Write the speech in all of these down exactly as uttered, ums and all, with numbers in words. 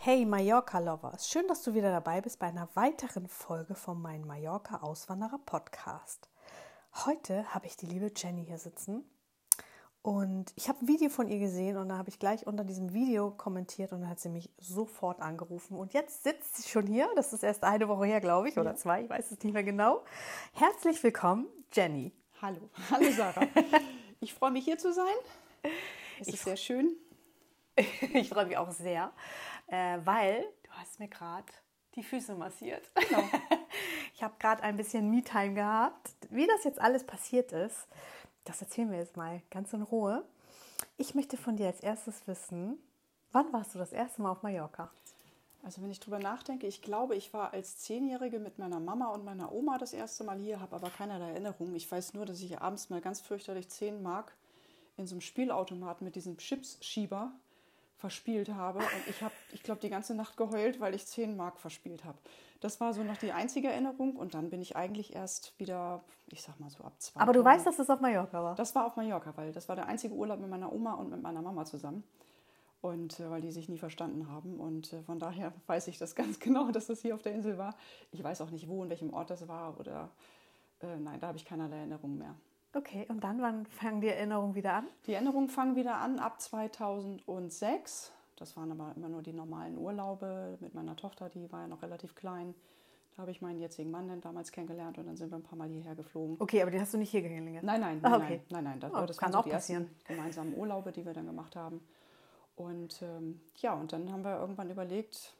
Hey Mallorca-Lovers, schön, dass du wieder dabei bist bei einer weiteren Folge von meinem Mallorca-Auswanderer-Podcast. Heute habe ich die liebe Jenny hier sitzen und ich habe ein Video von ihr gesehen und da habe ich gleich unter diesem Video kommentiert und dann hat sie mich sofort angerufen. Und jetzt sitzt sie schon hier, das ist erst eine Woche her, glaube ich, oder ja. zwei, ich weiß es nicht mehr genau. Herzlich willkommen, Jenny. Hallo, hallo Sarah. Ich freue mich, hier zu sein. Es ich ist sehr schön. Ich freue mich auch sehr, weil du hast mir gerade die Füße massiert. Genau. Ich habe gerade ein bisschen Me-Time gehabt. Wie das jetzt alles passiert ist, das erzählen wir jetzt mal ganz in Ruhe. Ich möchte von dir als erstes wissen, wann warst du das erste Mal auf Mallorca? Also wenn ich drüber nachdenke, ich glaube, ich war als Zehnjährige mit meiner Mama und meiner Oma das erste Mal hier, habe aber keinerlei Erinnerung. Ich weiß nur, dass ich abends mal ganz fürchterlich zehn Mark in so einem Spielautomaten mit diesem Chips-Schieber verspielt habe und ich habe, ich glaube, die ganze Nacht geheult, weil ich zehn Mark verspielt habe. Das war so noch die einzige Erinnerung und dann bin ich eigentlich erst wieder, ich sag mal so ab zwei. Aber du weißt, dass das auf Mallorca war? Das war auf Mallorca, weil das war der einzige Urlaub mit meiner Oma und mit meiner Mama zusammen und äh, weil die sich nie verstanden haben und äh, von daher weiß ich das ganz genau, dass das hier auf der Insel war. Ich weiß auch nicht, wo und welchem Ort das war oder äh, nein, da habe ich keinerlei Erinnerungen mehr. Okay, und dann, wann fangen die Erinnerungen wieder an? Die Erinnerungen fangen wieder an ab zweitausendsechs. Das waren aber immer nur die normalen Urlaube mit meiner Tochter, die war ja noch relativ klein. Da habe ich meinen jetzigen Mann dann damals kennengelernt und dann sind wir ein paar Mal hierher geflogen. Okay, aber den hast du nicht hier kennengelernt? Nein, nein, nein, ah, okay. nein, nein, nein. Das, oh, das kann auch die passieren. Gemeinsamen Urlaube, die wir dann gemacht haben. Und ähm, ja, und dann haben wir irgendwann überlegt,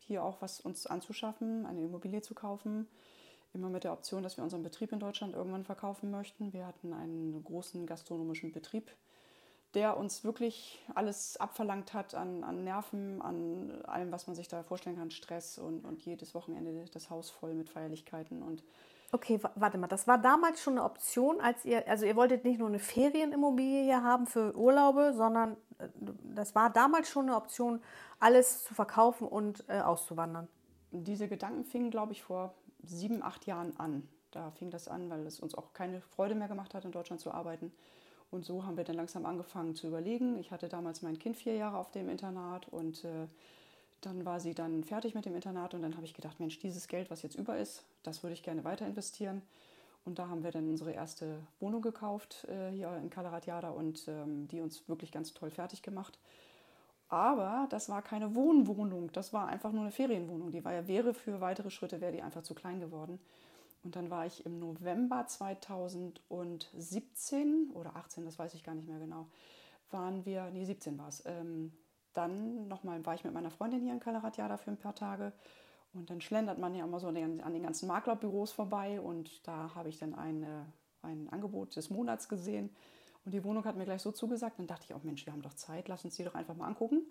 hier auch was uns anzuschaffen, eine Immobilie zu kaufen. Immer mit der Option, dass wir unseren Betrieb in Deutschland irgendwann verkaufen möchten. Wir hatten einen großen gastronomischen Betrieb, der uns wirklich alles abverlangt hat an, an Nerven, an allem, was man sich da vorstellen kann, Stress und, und jedes Wochenende das Haus voll mit Feierlichkeiten. Und okay, warte mal, das war damals schon eine Option, als ihr, also ihr wolltet nicht nur eine Ferienimmobilie haben für Urlaube, sondern das war damals schon eine Option, alles zu verkaufen und äh, auszuwandern. Diese Gedanken fingen, glaube ich, vor sieben, acht Jahren an. Da fing das an, weil es uns auch keine Freude mehr gemacht hat, in Deutschland zu arbeiten. Und so haben wir dann langsam angefangen zu überlegen. Ich hatte damals mein Kind vier Jahre auf dem Internat und äh, dann war sie dann fertig mit dem Internat und dann habe ich gedacht, Mensch, dieses Geld, was jetzt über ist, das würde ich gerne weiter investieren. Und da haben wir dann unsere erste Wohnung gekauft, äh, hier in Cala Ratjada und ähm, die uns wirklich ganz toll fertig gemacht. Aber das war keine Wohnwohnung, das war einfach nur eine Ferienwohnung. Die war ja, wäre für weitere Schritte, wäre die einfach zu klein geworden. Und dann war ich im November zweitausendsiebzehn oder achtzehn, das weiß ich gar nicht mehr genau, waren wir, nee, siebzehn war es. Ähm, dann nochmal war ich mit meiner Freundin hier in Cala Ratjada für ein paar Tage. Und dann schlendert man ja immer so an den ganzen Maklerbüros vorbei. Und da habe ich dann eine, ein Angebot des Monats gesehen. Und die Wohnung hat mir gleich so zugesagt, dann dachte ich auch, Mensch, wir haben doch Zeit, lass uns die doch einfach mal angucken.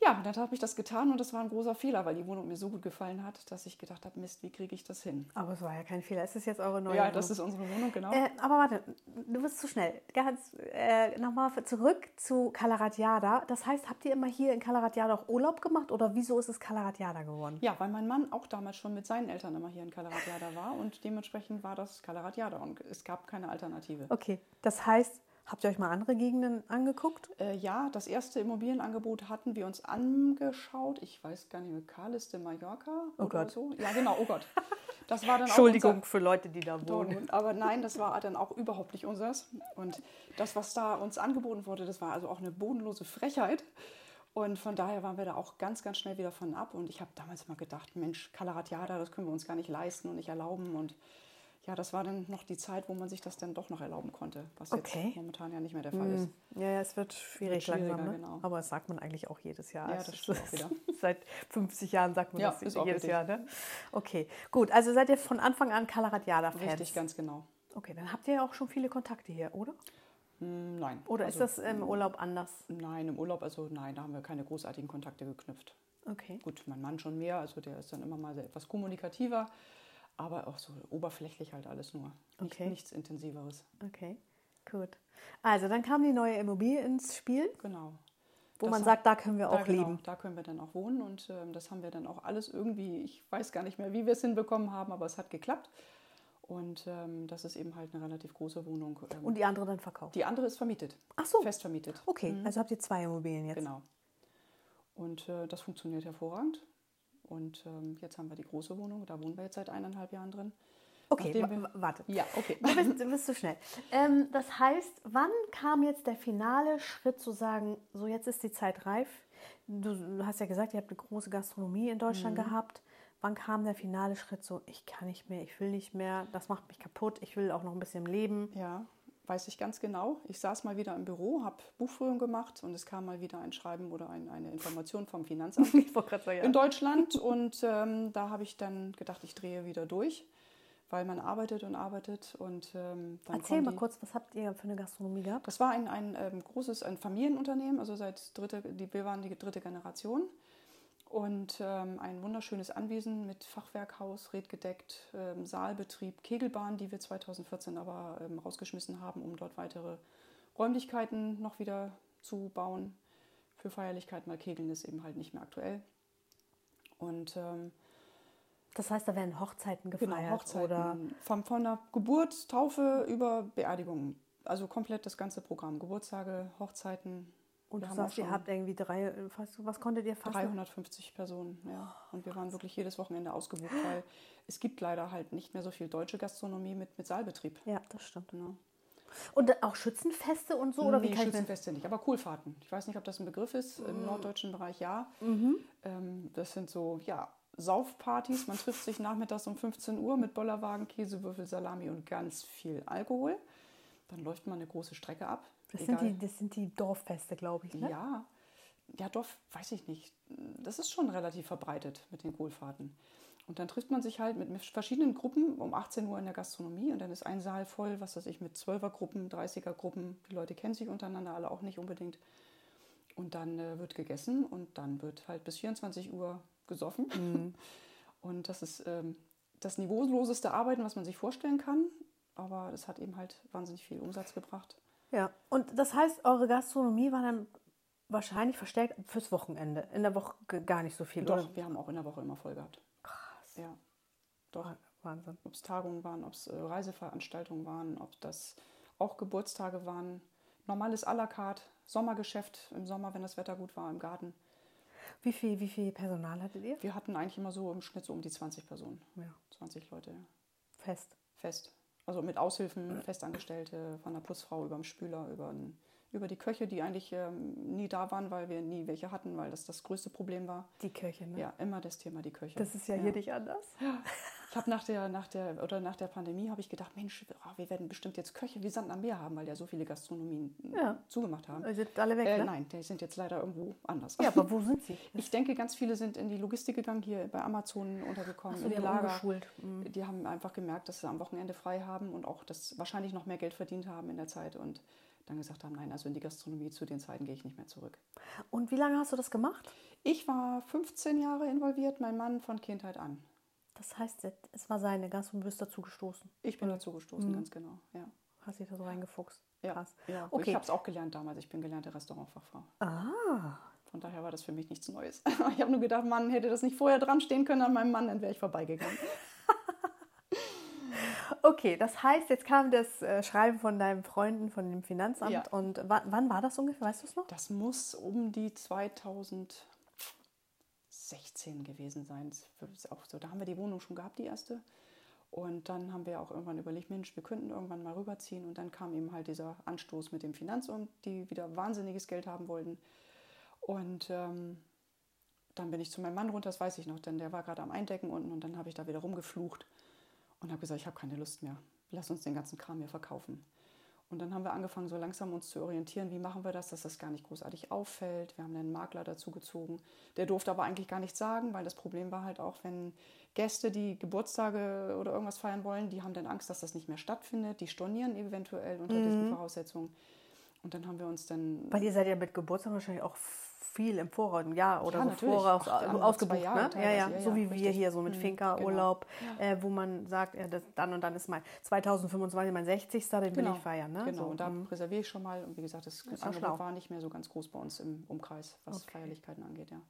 Ja, und dann habe ich das getan und das war ein großer Fehler, weil die Wohnung mir so gut gefallen hat, dass ich gedacht habe, Mist, wie kriege ich das hin? Aber es war ja kein Fehler, es ist jetzt eure neue ja, Wohnung. Ja, das ist unsere Wohnung, genau. Äh, aber warte, du bist zu schnell. Ganz äh, nochmal zurück zu Cala Ratjada. Das heißt, habt ihr immer hier in Cala Ratjada auch Urlaub gemacht oder wieso ist es Cala Ratjada geworden? Ja, weil mein Mann auch damals schon mit seinen Eltern immer hier in Cala Ratjada war und dementsprechend war das Cala Ratjada und es gab keine Alternative. Okay, das heißt... Habt ihr euch mal andere Gegenden angeguckt? Äh, ja, das erste Immobilienangebot hatten wir uns angeschaut. Ich weiß gar nicht mehr, Calis de Mallorca oh oder Gott. so. Ja, genau, oh Gott. Das war dann Entschuldigung auch unser, für Leute, die da wohnen. Aber nein, das war dann auch überhaupt nicht unseres. Und das, was da uns angeboten wurde, das war also auch eine bodenlose Frechheit. Und von daher waren wir da auch ganz, ganz schnell wieder von ab. Und ich habe damals mal gedacht, Mensch, Cala Ratjada, das können wir uns gar nicht leisten und nicht erlauben und... Ja, das war dann noch die Zeit, wo man sich das dann doch noch erlauben konnte, was okay. jetzt momentan ja nicht mehr der Fall ist. Ja, ja es wird schwierig langsam, ne? Genau. Aber das sagt man eigentlich auch jedes Jahr. Ja, das stimmt auch wieder. Seit fünfzig Jahren sagt man ja, das jedes richtig. Jahr, ne? Okay, gut, also seid ihr von Anfang an Cala Ratjada-Fans? Richtig, ganz genau. Okay, dann habt ihr ja auch schon viele Kontakte hier, oder? Hm, nein. Oder also, ist das im Urlaub anders? Nein, im Urlaub, also nein, da haben wir keine großartigen Kontakte geknüpft. Okay. Gut, mein Mann schon mehr, also der ist dann immer mal etwas kommunikativer. Aber auch so oberflächlich halt alles nur. Okay. Nicht, nichts Intensiveres. Okay, gut. Also dann kam die neue Immobilie ins Spiel. Genau. Wo das man sagt, da können wir auch genau, leben. Da können wir dann auch wohnen und ähm, das haben wir dann auch alles irgendwie, ich weiß gar nicht mehr, wie wir es hinbekommen haben, aber es hat geklappt. Und ähm, das ist eben halt eine relativ große Wohnung. Ähm, und die andere dann verkauft? Die andere ist vermietet. Ach so. Fest vermietet. Okay, mhm. Also habt ihr zwei Immobilien jetzt. Genau. Und äh, das funktioniert hervorragend. Und ähm, jetzt haben wir die große Wohnung, da wohnen wir jetzt seit eineinhalb Jahren drin. Okay, wir, warte. Ja, okay. Du bist, du bist zu schnell. Ähm, das heißt, wann kam jetzt der finale Schritt zu sagen, so jetzt ist die Zeit reif? Du, du hast ja gesagt, ihr habt eine große Gastronomie in Deutschland mhm. gehabt. Wann kam der finale Schritt so, ich kann nicht mehr, ich will nicht mehr, das macht mich kaputt, ich will auch noch ein bisschen leben? Ja, weiß ich ganz genau. Ich saß mal wieder im Büro, habe Buchführung gemacht und es kam mal wieder ein Schreiben oder ein, eine Information vom Finanzamt in Deutschland. Und ähm, da habe ich dann gedacht, ich drehe wieder durch, weil man arbeitet und arbeitet. Und, ähm, dann Erzähl mal die, kurz, was habt ihr für eine Gastronomie gehabt? Das war ein, ein ähm, großes ein Familienunternehmen, also seit dritte, die, wir waren die dritte Generation. Und ähm, ein wunderschönes Anwesen mit Fachwerkhaus, redgedeckt, ähm, Saalbetrieb, Kegelbahn, die wir zweitausendvierzehn aber ähm, rausgeschmissen haben, um dort weitere Räumlichkeiten noch wieder zu bauen. Für Feierlichkeiten, weil Kegeln ist eben halt nicht mehr aktuell. Und ähm, das heißt, da werden Hochzeiten gefeiert? Genau, Hochzeiten. Oder? Von, von der Geburt, Taufe über Beerdigungen. Also komplett das ganze Programm. Geburtstage, Hochzeiten. Und wir du sagst, ihr habt irgendwie drei, was konntet ihr fassen? dreihundertfünfzig Personen, ja. Und wir waren wirklich jedes Wochenende ausgebucht, weil es gibt leider halt nicht mehr so viel deutsche Gastronomie mit, mit Saalbetrieb. Ja, das stimmt. Genau. Und auch Schützenfeste und so? Oder nee, wie kann Schützenfeste ich nicht, aber Kohlfahrten. Ich weiß nicht, ob das ein Begriff ist, im mhm. norddeutschen Bereich ja. Mhm. Ähm, das sind so, ja, Saufpartys. Man trifft sich nachmittags um fünfzehn Uhr mit Bollerwagen, Käsewürfel, Salami und ganz viel Alkohol. Dann läuft man eine große Strecke ab. Das sind, die, das sind die Dorffeste, glaube ich, ne? Ja. Ja, Dorf, weiß ich nicht. Das ist schon relativ verbreitet mit den Kohlfahrten. Und dann trifft man sich halt mit verschiedenen Gruppen um achtzehn Uhr in der Gastronomie und dann ist ein Saal voll, was weiß ich, mit Zwölfergruppen, Dreißigergruppen. Die Leute kennen sich untereinander alle auch nicht unbedingt. Und dann äh, wird gegessen und dann wird halt bis vierundzwanzig Uhr gesoffen. Mhm. Und das ist ähm, das niveauloseste Arbeiten, was man sich vorstellen kann. Aber das hat eben halt wahnsinnig viel Umsatz gebracht. Ja, und das heißt, eure Gastronomie war dann wahrscheinlich verstärkt fürs Wochenende. In der Woche gar nicht so viel, Doch, oder? Wir haben auch in der Woche immer voll gehabt. Krass. Ja, doch. Wahnsinn. Ob es Tagungen waren, ob es Reiseveranstaltungen waren, ob das auch Geburtstage waren. Normales à la carte, Sommergeschäft im Sommer, wenn das Wetter gut war, im Garten. Wie viel, wie viel Personal hattet ihr? Wir hatten eigentlich immer so im Schnitt so um die zwanzig Personen. Ja. zwanzig Leute. Fest? Fest. Also mit Aushilfen, Festangestellte, von der Putzfrau über den Spüler, über, den, über die Köche, die eigentlich ähm, nie da waren, weil wir nie welche hatten, weil das das größte Problem war. Die Köche, ne? Ja, immer das Thema die Köche. Das ist ja, ja. hier nicht anders. Ja. Ich habe nach der, nach, der, oder nach der Pandemie habe ich gedacht, Mensch, oh, wir werden bestimmt jetzt Köche wie Sand am Meer haben, weil ja so viele Gastronomien ja. zugemacht haben. Die sind alle weg, äh, ne? Nein, die sind jetzt leider irgendwo anders. Ja, aber wo sind sie? Ich denke, ganz viele sind in die Logistik gegangen, hier bei Amazon untergekommen. Ach so, die im Lager. Umgeschult. Mhm. Die haben einfach gemerkt, dass sie am Wochenende frei haben und auch das wahrscheinlich noch mehr Geld verdient haben in der Zeit und dann gesagt haben, nein, also in die Gastronomie zu den Zeiten gehe ich nicht mehr zurück. Und wie lange hast du das gemacht? Ich war fünfzehn Jahre involviert, mein Mann von Kindheit an. Das heißt, es war seine Gastronomie, du bist dazu gestoßen. Ich bin dazu gestoßen, mhm. ganz genau. Ja. Hast dich da so reingefuchst? Ja. Krass. Ja. Okay. Ich habe es auch gelernt damals. Ich bin gelernte Restaurantfachfrau. Ah. Von daher war das für mich nichts Neues. Ich habe nur gedacht, Mann, hätte das nicht vorher dran stehen können an meinem Mann, dann wäre ich vorbeigegangen. Okay, das heißt, jetzt kam das Schreiben von deinen Freunden, von dem Finanzamt. Ja. Und wann, wann war das ungefähr? Weißt du es noch? Das muss um die zweitausendsechzehn gewesen sein. Auch so. Da haben wir die Wohnung schon gehabt, die erste. Und dann haben wir auch irgendwann überlegt, Mensch, wir könnten irgendwann mal rüberziehen. Und dann kam eben halt dieser Anstoß mit dem Finanzamt, die wieder wahnsinniges Geld haben wollten. Und ähm, dann bin ich zu meinem Mann runter, das weiß ich noch, denn der war gerade am Eindecken unten. Und dann habe ich da wieder rumgeflucht und habe gesagt, ich habe keine Lust mehr. Lass uns den ganzen Kram hier verkaufen. Und dann haben wir angefangen, so langsam uns zu orientieren, wie machen wir das, dass das gar nicht großartig auffällt. Wir haben einen Makler dazu gezogen. Der durfte aber eigentlich gar nichts sagen, weil das Problem war halt auch, wenn Gäste, die Geburtstage oder irgendwas feiern wollen, die haben dann Angst, dass das nicht mehr stattfindet. Die stornieren eventuell unter mhm. diesen Voraussetzungen. Und dann haben wir uns dann... Weil ihr seid ja mit Geburtstag wahrscheinlich auch viel im Voraus, ein Jahr oder ja, so voraus Ach, ausgebucht, ne? Ja, ja, ja, so wie ja, wir richtig. Hier, so mit Finca-Urlaub, genau. äh, wo man sagt, ja, das dann und dann ist mein zweitausendfünfundzwanzig, mein sechzigsten, den genau. will ich feiern, ne? Genau, so, und da reserviere ich schon mal und wie gesagt, das Angebot war nicht mehr so ganz groß bei uns im Umkreis, was okay. Feierlichkeiten angeht, ja.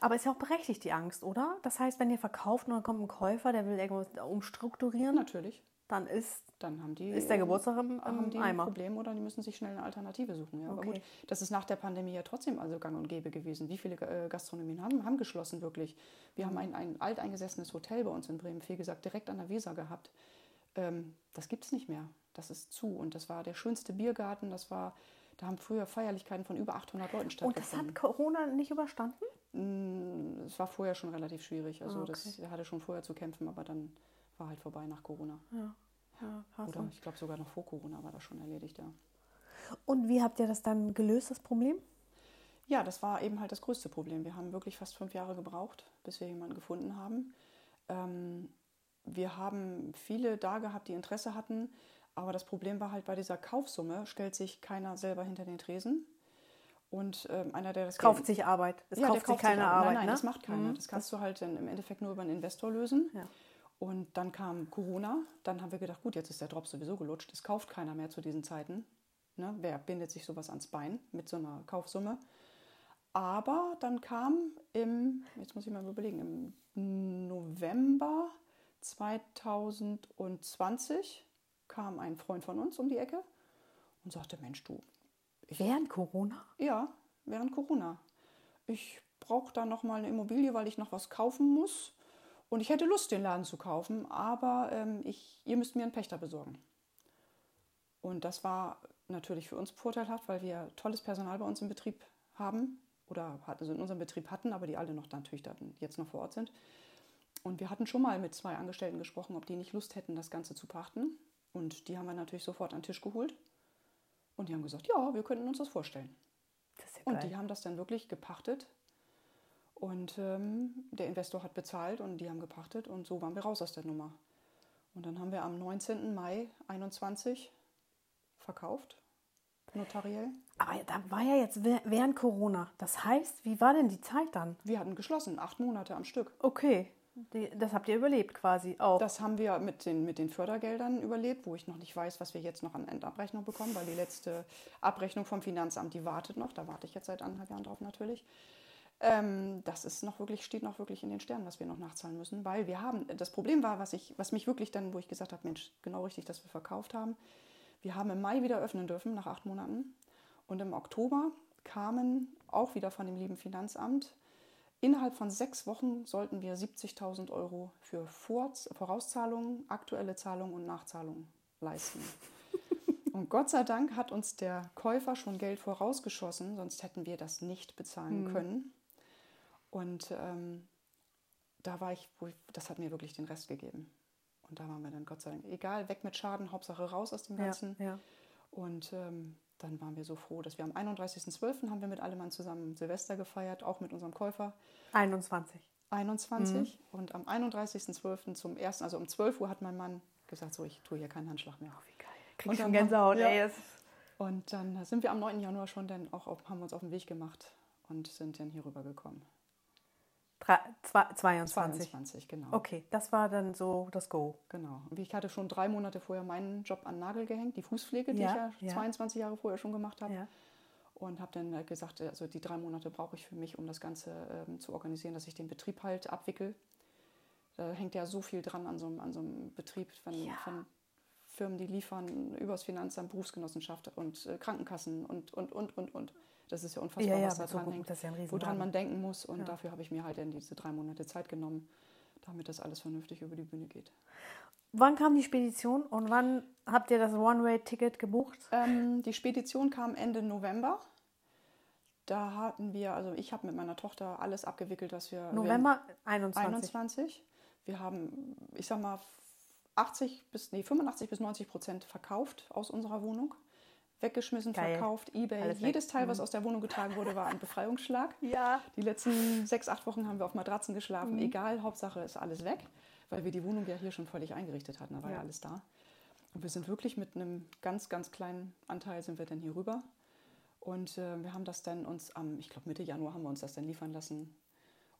Aber ist ja auch berechtigt die Angst, oder? Das heißt, wenn ihr verkauft und dann kommt ein Käufer, der will irgendwas umstrukturieren? Natürlich, Dann ist, dann haben die, ist der Geburtstag im, haben die Eimer. Ein Problem oder die müssen sich schnell eine Alternative suchen. Ja, okay. Aber gut, das ist nach der Pandemie ja trotzdem also gang und gäbe gewesen. Wie viele Gastronomien haben, haben geschlossen wirklich? Wir mhm. haben ein, ein alteingesessenes Hotel bei uns in Bremen, viel gesagt, direkt an der Weser gehabt. Ähm, das gibt es nicht mehr. Das ist zu. Und das war der schönste Biergarten. Das war, da haben früher Feierlichkeiten von über achthundert Leuten stattgefunden. Und das hat Corona nicht überstanden? Mm, es war vorher schon relativ schwierig. Also okay. das hatte schon vorher zu kämpfen, aber dann war halt vorbei nach Corona. Ja. Ja, oder ich glaube sogar noch vor Corona war das schon erledigt, ja. Und wie habt ihr das dann gelöst, das Problem? Ja, das war eben halt das größte Problem. Wir haben wirklich fast fünf Jahre gebraucht, bis wir jemanden gefunden haben. Ähm, wir haben viele da gehabt, die Interesse hatten, aber das Problem war halt, bei dieser Kaufsumme stellt sich keiner selber hinter den Tresen. Und ähm, einer, der das kauft Geld, sich Arbeit. Es ja, kauft sich keine Arbeit. Nein, nein, ne? Das macht keiner. Mhm. Das kannst du halt im Endeffekt nur über einen Investor lösen. Ja. Und dann kam Corona, dann haben wir gedacht, gut, jetzt ist der Drop sowieso gelutscht, es kauft keiner mehr zu diesen Zeiten. Ne? Wer bindet sich sowas ans Bein mit so einer Kaufsumme? Aber dann kam im, jetzt muss ich mal überlegen, im November zwanzig zwanzig kam ein Freund von uns um die Ecke und sagte, Mensch du. Ich, während Corona? Ja, während Corona. Ich brauche da nochmal eine Immobilie, weil ich noch was kaufen muss. Und ich hätte Lust, den Laden zu kaufen, aber ähm, ich, ihr müsst mir einen Pächter besorgen. Und das war natürlich für uns vorteilhaft, weil wir tolles Personal bei uns im Betrieb haben oder hatten, also in unserem Betrieb hatten, aber die alle noch natürlich dann jetzt noch vor Ort sind. Und wir hatten schon mal mit zwei Angestellten gesprochen, ob die nicht Lust hätten, das Ganze zu pachten. Und die haben wir natürlich sofort an den Tisch geholt. Und die haben gesagt, ja, wir könnten uns das vorstellen. Das ist ja geil. Und die haben das dann wirklich gepachtet. Und ähm, der Investor hat bezahlt und die haben gepachtet und so waren wir raus aus der Nummer. Und dann haben wir am neunzehnten Mai einundzwanzig verkauft, notariell. Aber da war ja jetzt während Corona. Das heißt, wie war denn die Zeit dann? Wir hatten geschlossen, acht Monate am Stück. Okay, die, das habt ihr überlebt quasi auch. Das haben wir mit den, mit den Fördergeldern überlebt, wo ich noch nicht weiß, was wir jetzt noch an Endabrechnung bekommen, weil die letzte Abrechnung vom Finanzamt, die wartet noch. Da warte ich jetzt seit anderthalb Jahren drauf natürlich. Ähm, das ist noch wirklich, steht noch wirklich in den Sternen, was wir noch nachzahlen müssen, weil wir haben, das Problem war, was ich, was mich wirklich dann, wo ich gesagt habe, Mensch, genau richtig, dass wir verkauft haben, wir haben im Mai wieder öffnen dürfen, nach acht Monaten und im Oktober kamen auch wieder von dem lieben Finanzamt, innerhalb von sechs Wochen sollten wir siebzigtausend Euro für Vor- Vorauszahlungen, aktuelle Zahlungen und Nachzahlungen leisten. Und Gott sei Dank hat uns der Käufer schon Geld vorausgeschossen, sonst hätten wir das nicht bezahlen hm. können. Und ähm, da war ich, wo ich, das hat mir wirklich den Rest gegeben. Und da waren wir dann Gott sei Dank, egal, weg mit Schaden, Hauptsache raus aus dem Ganzen. Ja, ja. Und ähm, dann waren wir so froh, dass wir am einunddreißigsten zwölften haben wir mit allem Mann zusammen Silvester gefeiert, auch mit unserem Käufer. einundzwanzig. einundzwanzig. Mhm. Und am einunddreißigsten zwölften zum ersten, also um zwölf Uhr hat mein Mann gesagt, so, ich tue hier keinen Handschlag mehr. Oh, wie geil. Krieg ich schon Gänsehaut, ja. ey. Und dann sind wir am neunten Januar schon, dann auch auf, haben wir uns auf den Weg gemacht und sind dann hier rüber gekommen. zweiundzwanzig. zweiundzwanzig, genau. Okay, das war dann so das Go. Genau. Ich hatte schon drei Monate vorher meinen Job an den Nagel gehängt, die Fußpflege, die ja, ich ja, ja zweiundzwanzig Jahre vorher schon gemacht habe. Ja. Und habe dann gesagt, also die drei Monate brauche ich für mich, um das Ganze ähm, zu organisieren, dass ich den Betrieb halt abwickle. Da hängt ja so viel dran an so, an so einem Betrieb von, ja. von Firmen, die liefern, übers Finanzamt, Berufsgenossenschaft und äh, Krankenkassen und, und, und, und, und. Das ist ja unfassbar, ja, ja, was da so dran hängt, ja woran man denken muss. Und ja. dafür habe ich mir halt in diese drei Monate Zeit genommen, damit das alles vernünftig über die Bühne geht. Wann kam die Spedition und wann habt ihr das One-Way-Ticket gebucht? Ähm, die Spedition kam Ende November. Da hatten wir, also ich habe mit meiner Tochter alles abgewickelt, was wir... November einundzwanzig. einundzwanzig. Wir haben, ich sag mal, achtzig bis, nee, fünfundachtzig bis neunzig Prozent verkauft aus unserer Wohnung. Weggeschmissen, Geil. verkauft, eBay. Alles Jedes weg. Teil, was mhm. aus der Wohnung getragen wurde, war ein Befreiungsschlag. Ja. Die letzten sechs, acht Wochen haben wir auf Matratzen geschlafen. Mhm. Egal, Hauptsache ist alles weg, weil wir die Wohnung ja hier schon völlig eingerichtet hatten. Da war ja, ja alles da. Und wir sind wirklich mit einem ganz, ganz kleinen Anteil sind wir dann hier rüber. Und äh, wir haben das dann uns am, ich glaube Mitte Januar haben wir uns das dann liefern lassen.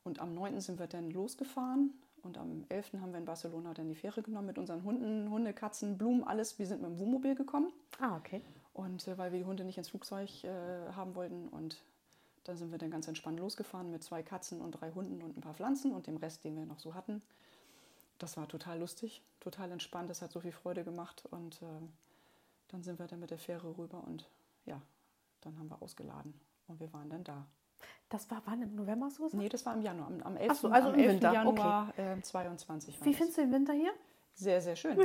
Und am neunten sind wir dann losgefahren. Und am elften haben wir in Barcelona dann die Fähre genommen mit unseren Hunden, Hunde, Katzen, Blumen, alles. Wir sind mit dem Wohnmobil gekommen. Ah, okay. Und äh, weil wir die Hunde nicht ins Flugzeug äh, haben wollten. Und dann sind wir dann ganz entspannt losgefahren mit zwei Katzen und drei Hunden und ein paar Pflanzen und dem Rest, den wir noch so hatten. das war total lustig, total entspannt, das hat so viel Freude gemacht. Und äh, dann sind wir dann mit der Fähre rüber und ja, dann haben wir ausgeladen und wir waren dann da. Das war wann, im November so gesagt? Nee, das war im Januar, am, am elften. Ach so, also am im elften Winter. Januar okay. äh, zweiundzwanzig. Wie findest du den Winter hier? Sehr, sehr schön.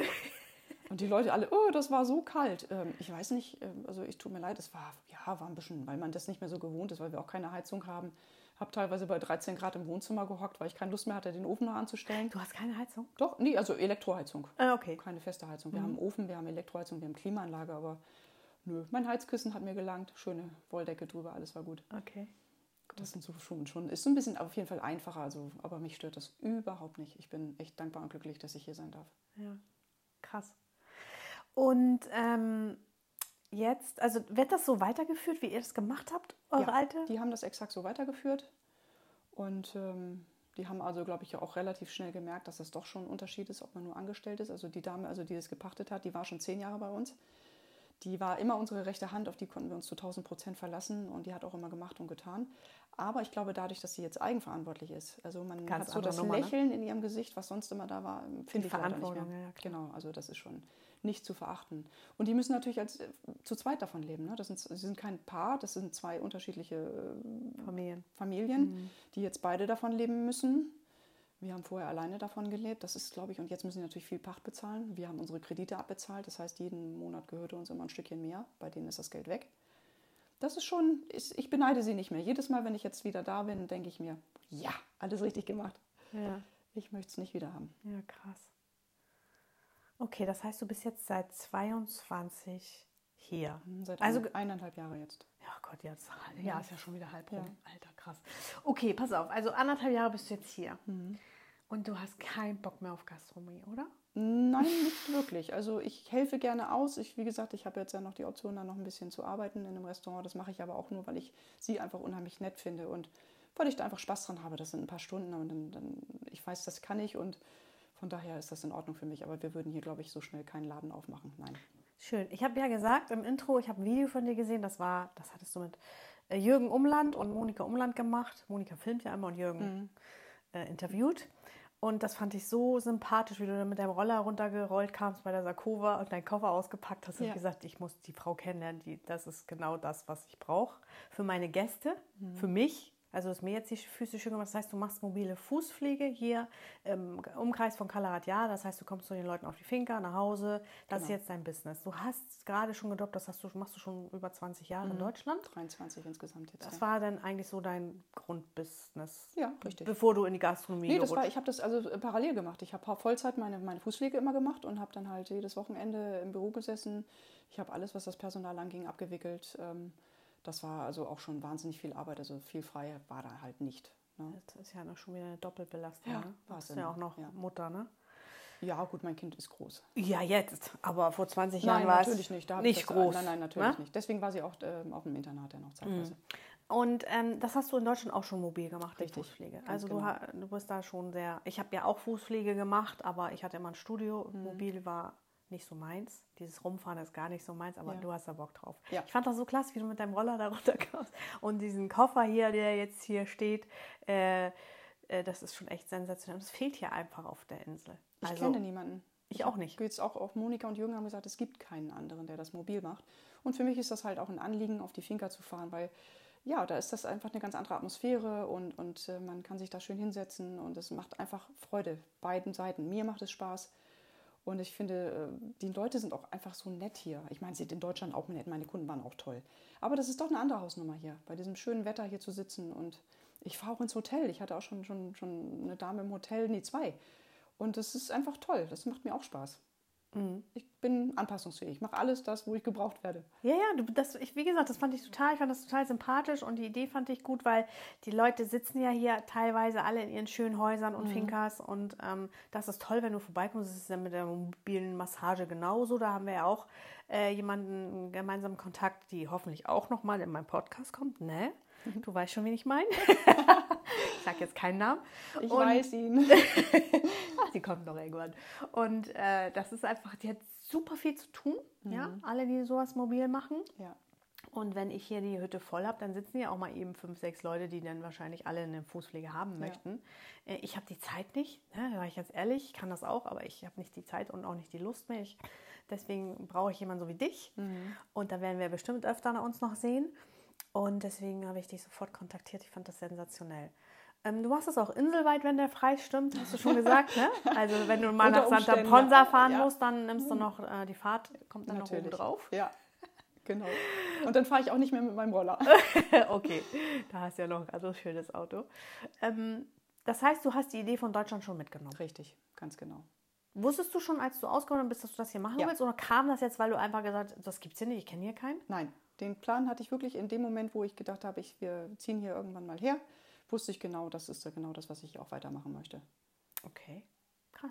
Und die Leute alle, oh, das war so kalt. Ähm, ich weiß nicht, ähm, also ich tut mir leid, es war, ja, war ein bisschen, weil man das nicht mehr so gewohnt ist, weil wir auch keine Heizung haben. Habe teilweise bei dreizehn Grad im Wohnzimmer gehockt, weil ich keine Lust mehr hatte, den Ofen noch anzustellen. Du hast keine Heizung? Doch, nee, also Elektroheizung. Ah, okay. Keine feste Heizung. Wir mhm. haben einen Ofen, wir haben Elektroheizung, wir haben Klimaanlage, aber nö. Mein Heizkissen hat mir gelangt, schöne Wolldecke drüber, alles war gut. Okay. Gut. Das sind so schon, schon, ist so ein bisschen auf jeden Fall einfacher, also, aber mich stört das überhaupt nicht. Ich bin echt dankbar und glücklich, dass ich hier sein darf. Ja, krass. Und ähm, jetzt, also wird das so weitergeführt, wie ihr das gemacht habt, eure ja, alte? Die haben das exakt so weitergeführt und ähm, die haben also, glaube ich, ja auch relativ schnell gemerkt, dass das doch schon ein Unterschied ist, ob man nur angestellt ist. Also die Dame, also die das gepachtet hat, die war schon zehn Jahre bei uns. Die war immer unsere rechte Hand, auf die konnten wir uns zu tausend Prozent verlassen und die hat auch immer gemacht und getan. Aber ich glaube, dadurch, dass sie jetzt eigenverantwortlich ist, also man Ganz hat so das Nummer, Lächeln ne? in ihrem Gesicht, was sonst immer da war, finde ich Verantwortung, nicht mehr. Ja, genau, also das ist schon nicht zu verachten. Und die müssen natürlich als äh, zu zweit davon leben. Ne? Das sind, sie sind kein Paar, das sind zwei unterschiedliche äh, Familien, Familien mhm. die jetzt beide davon leben müssen. Wir haben vorher alleine davon gelebt, das ist, glaube ich, und jetzt müssen sie natürlich viel Pacht bezahlen. Wir haben unsere Kredite abbezahlt, das heißt, jeden Monat gehörte uns immer ein Stückchen mehr, bei denen ist das Geld weg. Das ist schon, ist, ich beneide sie nicht mehr. Jedes Mal, wenn ich jetzt wieder da bin, denke ich mir, ja, alles richtig gemacht. Ja. Ich möchte es nicht wieder haben. Ja, krass. Okay, das heißt, du bist jetzt seit zweiundzwanzig hier. Seit also, eineinhalb Jahre jetzt. Ja Gott, ja, das Jahr ist ja schon wieder halb rum. Ja. Alter, krass. Okay, pass auf, also anderthalb Jahre bist du jetzt hier. Mhm. Und du hast keinen Bock mehr auf Gastronomie, oder? Nein, nicht wirklich. Also ich helfe gerne aus. Ich, wie gesagt, ich habe jetzt ja noch die Option, da noch ein bisschen zu arbeiten in einem Restaurant. Das mache ich aber auch nur, weil ich sie einfach unheimlich nett finde und weil ich da einfach Spaß dran habe. Das sind ein paar Stunden und dann, dann, ich weiß, das kann ich und von daher ist das in Ordnung für mich. Aber wir würden hier, glaube ich, so schnell keinen Laden aufmachen. Nein. Schön. Ich habe ja gesagt im Intro, ich habe ein Video von dir gesehen. Das war, das hattest du mit Jürgen Umland und Monika Umland gemacht. Monika filmt ja immer und Jürgen mhm. äh, interviewt. Und das fand ich so sympathisch, wie du dann mit deinem Roller runtergerollt kamst bei der Sakova und deinen Koffer ausgepackt hast und ja. gesagt, ich muss die Frau kennenlernen, die, das ist genau das, was ich brauche für meine Gäste, mhm. für mich. Also ist mir jetzt die Füße schön gemacht. Das heißt, du machst mobile Fußpflege hier im Umkreis von Cala Ratjada. Das heißt, du kommst zu den Leuten auf die Finca, nach Hause. Das genau. ist jetzt dein Business. Du hast gerade schon gedoppt, das hast du, machst du schon über zwanzig Jahre mhm. in Deutschland. dreiundzwanzig insgesamt jetzt. Das ja. war dann eigentlich so dein Grundbusiness, ja, richtig. Bevor du in die Gastronomie nee, das war, ich habe das also parallel gemacht. Ich habe Vollzeit meine, meine Fußpflege immer gemacht und habe dann halt jedes Wochenende im Büro gesessen. Ich habe alles, was das Personal anging, abgewickelt. Das war also auch schon wahnsinnig viel Arbeit, also viel frei war da halt nicht. Ne? Das ist ja noch schon wieder eine Doppelbelastung. Ja, ne? Du bist ja auch noch ja. Mutter, ne? Ja, gut, mein Kind ist groß. Ja, jetzt, aber vor zwanzig Jahren war es natürlich nicht, da nicht groß. Nein, nein, natürlich ne? nicht. Deswegen war sie auch ähm, auf dem Internat ja noch zeitweise. Und ähm, das hast du in Deutschland auch schon mobil gemacht, die Fußpflege. Also du, genau. du bist da schon sehr, ich habe ja auch Fußpflege gemacht, aber ich hatte immer ein Studio, mhm. mobil war... nicht so meins. Dieses Rumfahren ist gar nicht so meins, aber ja. du hast da Bock drauf. Ja. Ich fand das so klasse, wie du mit deinem Roller da runterkommst und diesen Koffer hier, der jetzt hier steht, äh, äh, das ist schon echt sensationell. Das fehlt hier einfach auf der Insel. Also, ich kenne niemanden. Ich, ich auch nicht. Jetzt auch, auch Monika und Jürgen haben gesagt, es gibt keinen anderen, der das mobil macht. Und für mich ist das halt auch ein Anliegen, auf die Finca zu fahren, weil ja, da ist das einfach eine ganz andere Atmosphäre und, und äh, man kann sich da schön hinsetzen und es macht einfach Freude, beiden Seiten. Mir macht es Spaß. Und ich finde, die Leute sind auch einfach so nett hier. Ich meine, sie sind in Deutschland auch nett, meine Kunden waren auch toll. Aber das ist doch eine andere Hausnummer hier, bei diesem schönen Wetter hier zu sitzen. Und ich fahre auch ins Hotel. Ich hatte auch schon, schon, schon eine Dame im Hotel, nee, zwei. Und das ist einfach toll, das macht mir auch Spaß. Mhm. Ich bin anpassungsfähig, ich mache alles das, wo ich gebraucht werde. Ja, ja, du, das, ich, wie gesagt, das fand ich total, ich fand das total sympathisch und die Idee fand ich gut, weil die Leute sitzen ja hier teilweise alle in ihren schönen Häusern und mhm. Finkas und ähm, das ist toll, wenn du vorbeikommst, das ist dann mit der mobilen Massage genauso, da haben wir ja auch äh, jemanden gemeinsamen Kontakt, die hoffentlich auch nochmal in meinen Podcast kommt, ne? Du weißt schon, wen ich meine. Ich sage jetzt keinen Namen. Ich und weiß ihn. Ach, die kommt noch irgendwann. Und äh, das ist einfach, die hat super viel zu tun. Mhm. Ja? Alle, die sowas mobil machen. Ja. Und wenn ich hier die Hütte voll habe, dann sitzen ja auch mal eben fünf, sechs Leute, die dann wahrscheinlich alle eine Fußpflege haben möchten. Ja. Ich habe die Zeit nicht, ne? Da war ich ganz ehrlich, ich kann das auch, aber ich habe nicht die Zeit und auch nicht die Lust mehr. Ich, deswegen brauche ich jemanden so wie dich. Mhm. Und da werden wir bestimmt öfter uns noch sehen. Und deswegen habe ich dich sofort kontaktiert. Ich fand das sensationell. Du machst es auch inselweit, wenn der Preis stimmt, hast du schon gesagt, ne? Also wenn du mal nach Santa Ponsa fahren ja. musst, dann nimmst du noch äh, die Fahrt, kommt dann Natürlich. noch oben drauf. Ja, genau. Und dann fahre ich auch nicht mehr mit meinem Roller. Okay, da hast du ja noch ein so schönes Auto. Ähm, das heißt, du hast die Idee von Deutschland schon mitgenommen. Richtig, ganz genau. Wusstest du schon, als du ausgekommen bist, dass du das hier machen ja. willst? Oder kam das jetzt, weil du einfach gesagt hast, das gibt's hier nicht, ich kenne hier keinen? Nein, den Plan hatte ich wirklich in dem Moment, wo ich gedacht habe, ich, wir ziehen hier irgendwann mal her. Wusste ich genau, das ist ja genau das, was ich auch weitermachen möchte. Okay, krass.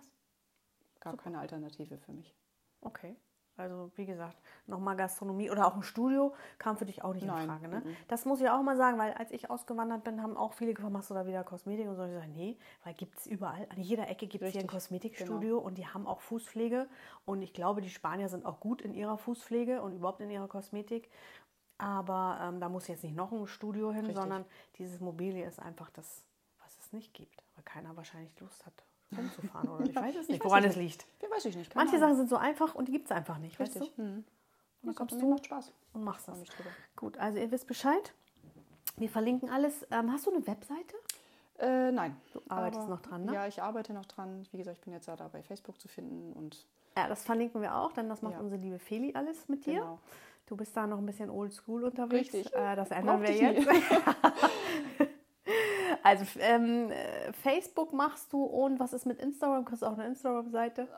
Gab Super. keine Alternative für mich. Okay, also wie gesagt, nochmal Gastronomie oder auch ein Studio kam für dich auch nicht Nein. in Frage. Ne? Mm-mm. Das muss ich auch mal sagen, weil als ich ausgewandert bin, haben auch viele gefragt, machst du da wieder Kosmetik? Und so, ich sage, nee, weil gibt es überall, an jeder Ecke gibt es hier ein Kosmetikstudio genau. und die haben auch Fußpflege. Und ich glaube, die Spanier sind auch gut in ihrer Fußpflege und überhaupt in ihrer Kosmetik. Aber ähm, da muss jetzt nicht noch ein Studio hin, Richtig. sondern dieses Mobile ist einfach das, was es nicht gibt. Weil keiner wahrscheinlich Lust hat, rumzufahren. Oder ich weiß es nicht, weiß woran es liegt. Wie weiß ich nicht. Manche Sachen sind so einfach und die gibt es einfach nicht, Richtig. weißt du? Mhm. Und dann kommst du macht Spaß. und machst das. Gut, also ihr wisst Bescheid. Wir verlinken alles. Ähm, hast du eine Webseite? Äh, nein. Du arbeitest Aber, noch dran, ne? Ja, ich arbeite noch dran. Wie gesagt, ich bin jetzt ja dabei, Facebook zu finden. Und ja, das verlinken wir auch, denn das macht ja. unsere liebe Feli alles mit dir. Genau. Du bist da noch ein bisschen oldschool unterwegs. Richtig. Äh, das ändern wir jetzt. Also ähm, Facebook machst du und was ist mit Instagram? Kannst du auch eine Instagram-Seite?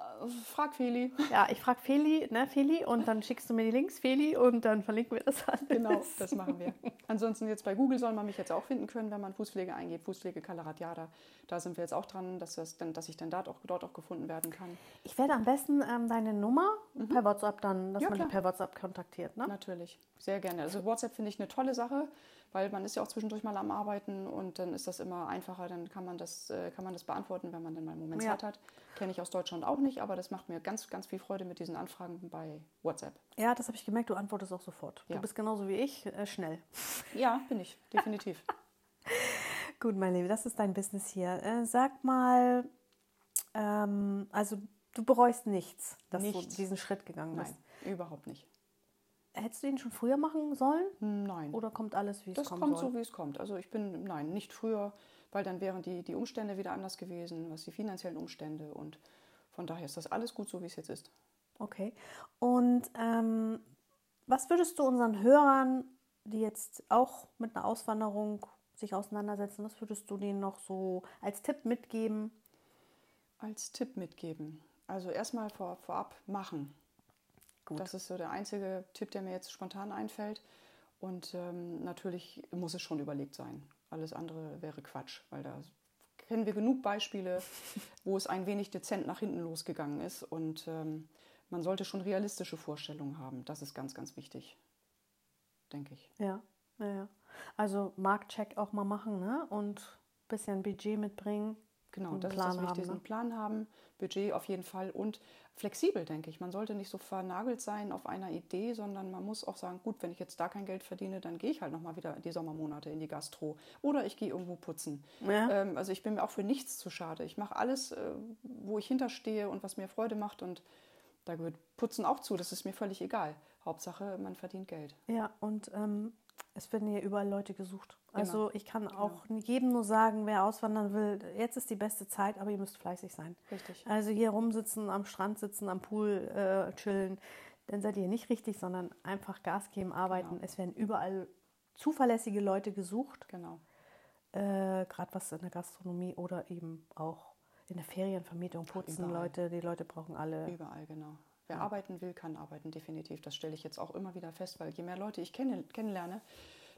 Frag Feli. Ja, ich frag Feli, ne, Feli, und dann schickst du mir die Links, Feli, und dann verlinken wir das alles. Genau, das machen wir. Ansonsten jetzt bei Google soll man mich jetzt auch finden können, wenn man Fußpflege eingeht, Fußpflege Cala Ratjada. Da sind wir jetzt auch dran, dass, das dann, dass ich dann dort auch, dort auch gefunden werden kann. Ich werde am besten ähm, deine Nummer mhm. per WhatsApp dann, dass ja, man klar. die per WhatsApp kontaktiert, ne? Natürlich, sehr gerne. Also WhatsApp finde ich eine tolle Sache, weil man ist ja auch zwischendurch mal am Arbeiten und dann ist das immer einfacher, dann kann man das, äh, kann man das beantworten, wenn man dann mal einen Moment ja. Zeit hat. Kenne ich aus Deutschland auch nicht, aber das macht mir ganz, ganz viel Freude mit diesen Anfragen bei WhatsApp. Ja, das habe ich gemerkt, du antwortest auch sofort. Ja. Du bist genauso wie ich, äh, schnell. Ja, bin ich, definitiv. Gut, meine Liebe, das ist dein Business hier. Äh, sag mal, ähm, also du bereust nichts, dass nichts. du diesen Schritt gegangen bist. Nein, überhaupt nicht. Hättest du ihn schon früher machen sollen? Nein. Oder kommt alles, wie es kommt? Das kommt so, wie es kommt. Also ich bin, nein, nicht früher, weil dann wären die, die Umstände wieder anders gewesen, was die finanziellen Umstände, und von daher ist das alles gut so, wie es jetzt ist. Okay. Und ähm, was würdest du unseren Hörern, die jetzt auch mit einer Auswanderung sich auseinandersetzen, was würdest du denen noch so als Tipp mitgeben? Als Tipp mitgeben? Also erstmal vor, vorab machen. Gut. Das ist so der einzige Tipp, der mir jetzt spontan einfällt. Und ähm, natürlich muss es schon überlegt sein. Alles andere wäre Quatsch, weil da kennen wir genug Beispiele, wo es ein wenig dezent nach hinten losgegangen ist. Und ähm, man sollte schon realistische Vorstellungen haben. Das ist ganz, ganz wichtig, denke ich. Ja, ja, ja. Also Marktcheck auch mal machen, ne? Und ein bisschen Budget mitbringen. Genau, das ist das Wichtigste. Einen Plan haben, Budget auf jeden Fall und flexibel, denke ich. Man sollte nicht so vernagelt sein auf einer Idee, sondern man muss auch sagen, gut, wenn ich jetzt da kein Geld verdiene, dann gehe ich halt nochmal wieder die Sommermonate in die Gastro oder ich gehe irgendwo putzen. Ja. Ähm, also ich bin mir auch für nichts zu schade. Ich mache alles, äh, wo ich hinterstehe und was mir Freude macht, und da gehört Putzen auch zu. Das ist mir völlig egal. Hauptsache, man verdient Geld. Ja, und ähm, es werden ja überall Leute gesucht. Also ich kann auch genau. jedem nur sagen, wer auswandern will, jetzt ist die beste Zeit, aber ihr müsst fleißig sein. Richtig. Also hier rumsitzen, am Strand sitzen, am Pool äh, chillen, dann seid ihr nicht richtig, sondern einfach Gas geben, arbeiten. Genau. Es werden überall zuverlässige Leute gesucht. Genau. Äh, gerade was in der Gastronomie oder eben auch in der Ferienvermietung, putzen überall. Leute, die Leute brauchen alle. Überall, genau. Wer ja. arbeiten will, kann arbeiten, definitiv. Das stelle ich jetzt auch immer wieder fest, weil je mehr Leute ich kenn- kennenlerne,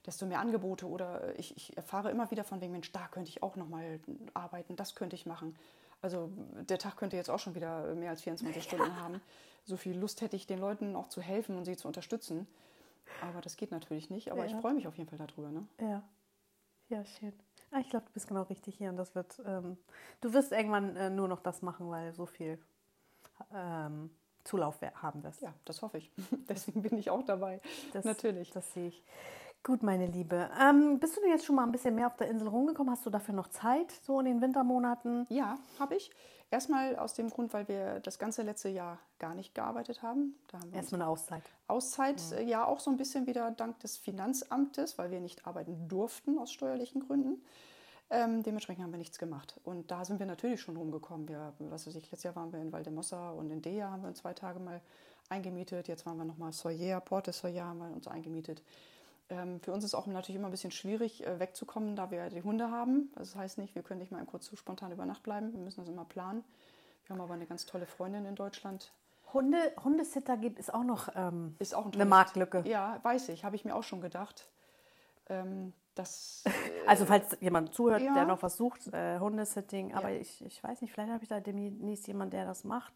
desto mehr Angebote, oder ich, ich erfahre immer wieder von wegen, Mensch, da könnte ich auch nochmal arbeiten, das könnte ich machen. Also der Tag könnte jetzt auch schon wieder mehr als vierundzwanzig ja. Stunden haben. So viel Lust hätte ich, den Leuten auch zu helfen und sie zu unterstützen. Aber das geht natürlich nicht, aber ja. ich freue mich auf jeden Fall darüber. Ne? Ja, ja, schön. Ah, ich glaube, du bist genau richtig hier, und das wird, ähm, du wirst irgendwann äh, nur noch das machen, weil so viel ähm, Zulauf haben wirst. Ja, das hoffe ich. Deswegen bin ich auch dabei. Das, Natürlich. Das sehe ich. Gut, meine Liebe. Ähm, bist du denn jetzt schon mal ein bisschen mehr auf der Insel rumgekommen? Hast du dafür noch Zeit, so in den Wintermonaten? Ja, habe ich. Erstmal aus dem Grund, weil wir das ganze letzte Jahr gar nicht gearbeitet haben. Da haben wir erstmal eine Auszeit. Auszeit, ja. ja, auch so ein bisschen wieder dank des Finanzamtes, weil wir nicht arbeiten durften aus steuerlichen Gründen. Ähm, dementsprechend haben wir nichts gemacht. Und da sind wir natürlich schon rumgekommen. Wir, was weiß ich, letztes Jahr waren wir in Valldemossa und in Deià haben wir uns zwei Tage mal eingemietet. Jetzt waren wir nochmal Sóller, Port de Sóller haben wir uns eingemietet. Ähm, für uns ist auch natürlich immer ein bisschen schwierig, äh, wegzukommen, da wir die Hunde haben. Das heißt nicht, wir können nicht mal kurz so spontan über Nacht bleiben. Wir müssen das immer planen. Wir haben aber eine ganz tolle Freundin in Deutschland. Hunde, Hundesitter gibt es auch noch ähm, ist auch ein eine Marktlücke. Ja, weiß ich. Habe ich mir auch schon gedacht. Ähm, Das, äh, also falls jemand zuhört, ja. der noch was sucht, äh, Hundesitting, aber ja. ich, ich weiß nicht, vielleicht habe ich da demnächst jemand, der das macht,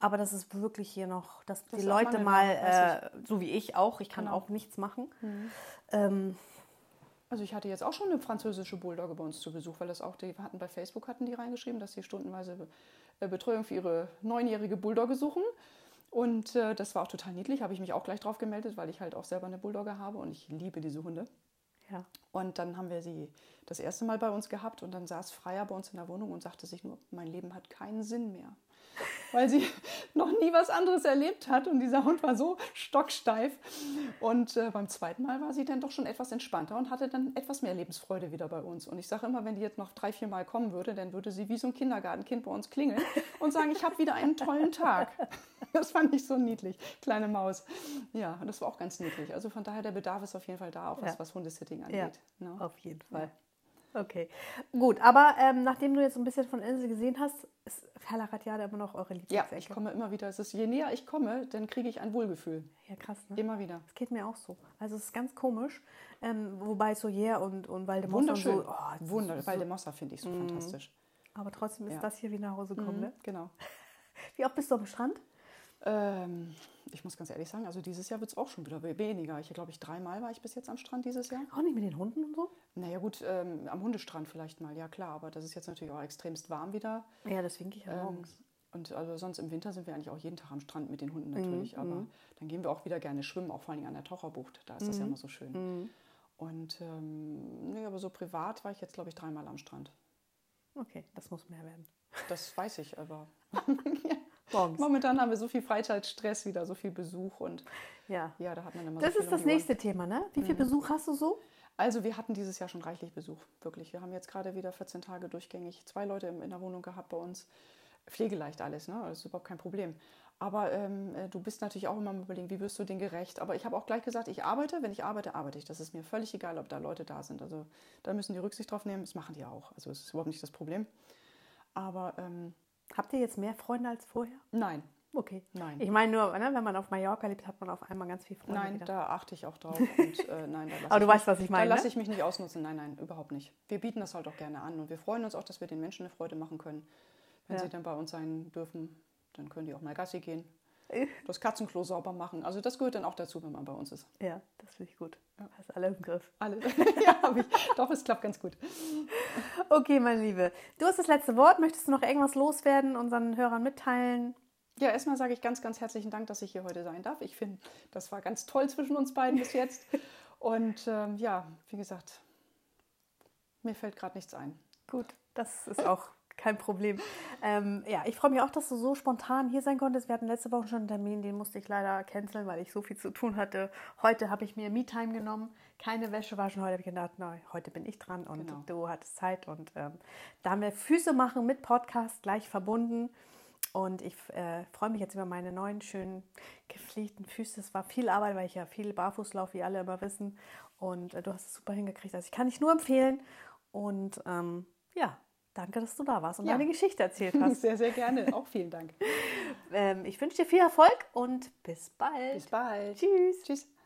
aber das ist wirklich hier noch, dass das die Leute mal, äh, so wie ich auch, ich kann genau. auch nichts machen. Mhm. Ähm, also ich hatte jetzt auch schon eine französische Bulldogge bei uns zu Besuch, weil das auch, die hatten bei Facebook, hatten die reingeschrieben, dass sie stundenweise Betreuung für ihre neunjährige Bulldogge suchen. Und äh, das war auch total niedlich, habe ich mich auch gleich drauf gemeldet, weil ich halt auch selber eine Bulldogge habe und ich liebe diese Hunde. Ja. Und dann haben wir sie das erste Mal bei uns gehabt und dann saß Freya bei uns in der Wohnung und sagte sich nur, mein Leben hat keinen Sinn mehr, weil sie noch nie was anderes erlebt hat und dieser Hund war so stocksteif. Und äh, beim zweiten Mal war sie dann doch schon etwas entspannter und hatte dann etwas mehr Lebensfreude wieder bei uns. Und ich sage immer, wenn die jetzt noch drei, vier Mal kommen würde, dann würde sie wie so ein Kindergartenkind bei uns klingeln und sagen, ich habe wieder einen tollen Tag. Das fand ich so niedlich, kleine Maus. Ja, und das war auch ganz niedlich. Also von daher, der Bedarf ist auf jeden Fall da, auch was, ja. was Hundesitting angeht. Ja, no? Auf jeden Fall. Ja. Okay, gut, aber ähm, nachdem du jetzt ein bisschen von Insel gesehen hast, ist Cala Ratjada immer noch eure Lieblingsecke. Ja, ich komme immer wieder. Es ist, je näher ich komme, dann kriege ich ein Wohlgefühl. Ja, krass, ne? Immer wieder. Es geht mir auch so. Also es ist ganz komisch, ähm, wobei Sóller und, und Valldemossa... Wunderschön. Und so, oh, Wunderschön. Valldemossa finde ich so mhm. fantastisch. Aber trotzdem ist ja. das hier wie nach Hause kommen, mhm, ne? Genau. Wie oft bist du am Strand? Ähm, ich muss ganz ehrlich sagen, also dieses Jahr wird es auch schon wieder weniger. Ich glaube, ich dreimal war ich bis jetzt am Strand dieses Jahr. Auch nicht mit den Hunden und so? Naja gut, ähm, am Hundestrand vielleicht mal, ja klar. Aber das ist jetzt natürlich auch extremst warm wieder. Ja, das winke ich ja ähm, morgens. Und also sonst im Winter sind wir eigentlich auch jeden Tag am Strand mit den Hunden natürlich. Mhm, aber dann gehen wir auch wieder gerne schwimmen, auch vor allem an der Taucherbucht. Da ist das mhm. ja immer so schön. Mhm. Und ähm, nee, aber so privat war ich jetzt, glaube ich, dreimal am Strand. Okay, das muss mehr werden. Das weiß ich, aber... ja. Morgens. Momentan haben wir so viel Freizeitstress wieder, so viel Besuch und ja, ja da hat man immer. Das so ist das nächste Thema, ne? Wie viel mhm. Besuch hast du so? Also wir hatten dieses Jahr schon reichlich Besuch, wirklich. Wir haben jetzt gerade wieder vierzehn Tage durchgängig zwei Leute in der Wohnung gehabt bei uns. Pflegeleicht alles, ne? Das ist überhaupt kein Problem. Aber ähm, du bist natürlich auch immer am Überlegen, wie wirst du denen gerecht? Aber ich habe auch gleich gesagt, ich arbeite. Wenn ich arbeite, arbeite ich. Das ist mir völlig egal, ob da Leute da sind. Also da müssen die Rücksicht drauf nehmen. Das machen die auch. Also das ist überhaupt nicht das Problem. Aber ähm, habt ihr jetzt mehr Freunde als vorher? Nein. Okay. Nein. Ich meine nur, ne, wenn man auf Mallorca lebt, hat man auf einmal ganz viel Freunde. Nein, wieder. Da achte ich auch drauf. Und, äh, nein, da aber du mich, weißt, was ich meine. Da lasse ich mich nicht ausnutzen. Nein, nein, überhaupt nicht. Wir bieten das halt auch gerne an. Und wir freuen uns auch, dass wir den Menschen eine Freude machen können. Wenn ja. sie dann bei uns sein dürfen, dann können die auch mal Gassi gehen. Das Katzenklo sauber machen. Also das gehört dann auch dazu, wenn man bei uns ist. Ja, das finde ich gut. Ja. Hast alle im Griff. Alle. Ja, habe ich. Doch, es klappt ganz gut. Okay, meine Liebe. Du hast das letzte Wort. Möchtest du noch irgendwas loswerden, unseren Hörern mitteilen? Ja, erstmal sage ich ganz, ganz herzlichen Dank, dass ich hier heute sein darf. Ich finde, das war ganz toll zwischen uns beiden bis jetzt. Und ähm, ja, wie gesagt, mir fällt gerade nichts ein. Gut, das ist auch... Kein Problem. Ähm, ja, ich freue mich auch, dass du so spontan hier sein konntest. Wir hatten letzte Woche schon einen Termin, den musste ich leider canceln, weil ich so viel zu tun hatte. Heute habe ich mir Me-Time genommen, keine Wäsche waschen. Heute habe ich gedacht, nein, heute bin ich dran und genau. du hattest Zeit. Und ähm, da haben wir Füße machen mit Podcast gleich verbunden. Und ich äh, freue mich jetzt über meine neuen, schönen, gepflegten Füße. Es war viel Arbeit, weil ich ja viel barfuß laufe, wie alle immer wissen. Und äh, du hast es super hingekriegt. Also ich kann dich nur empfehlen. Und ähm, ja, danke, dass du da warst und ja. deine Geschichte erzählt hast. Sehr, sehr gerne. Auch vielen Dank. ähm, ich wünsche dir viel Erfolg und bis bald. Bis bald. Tschüss. Tschüss.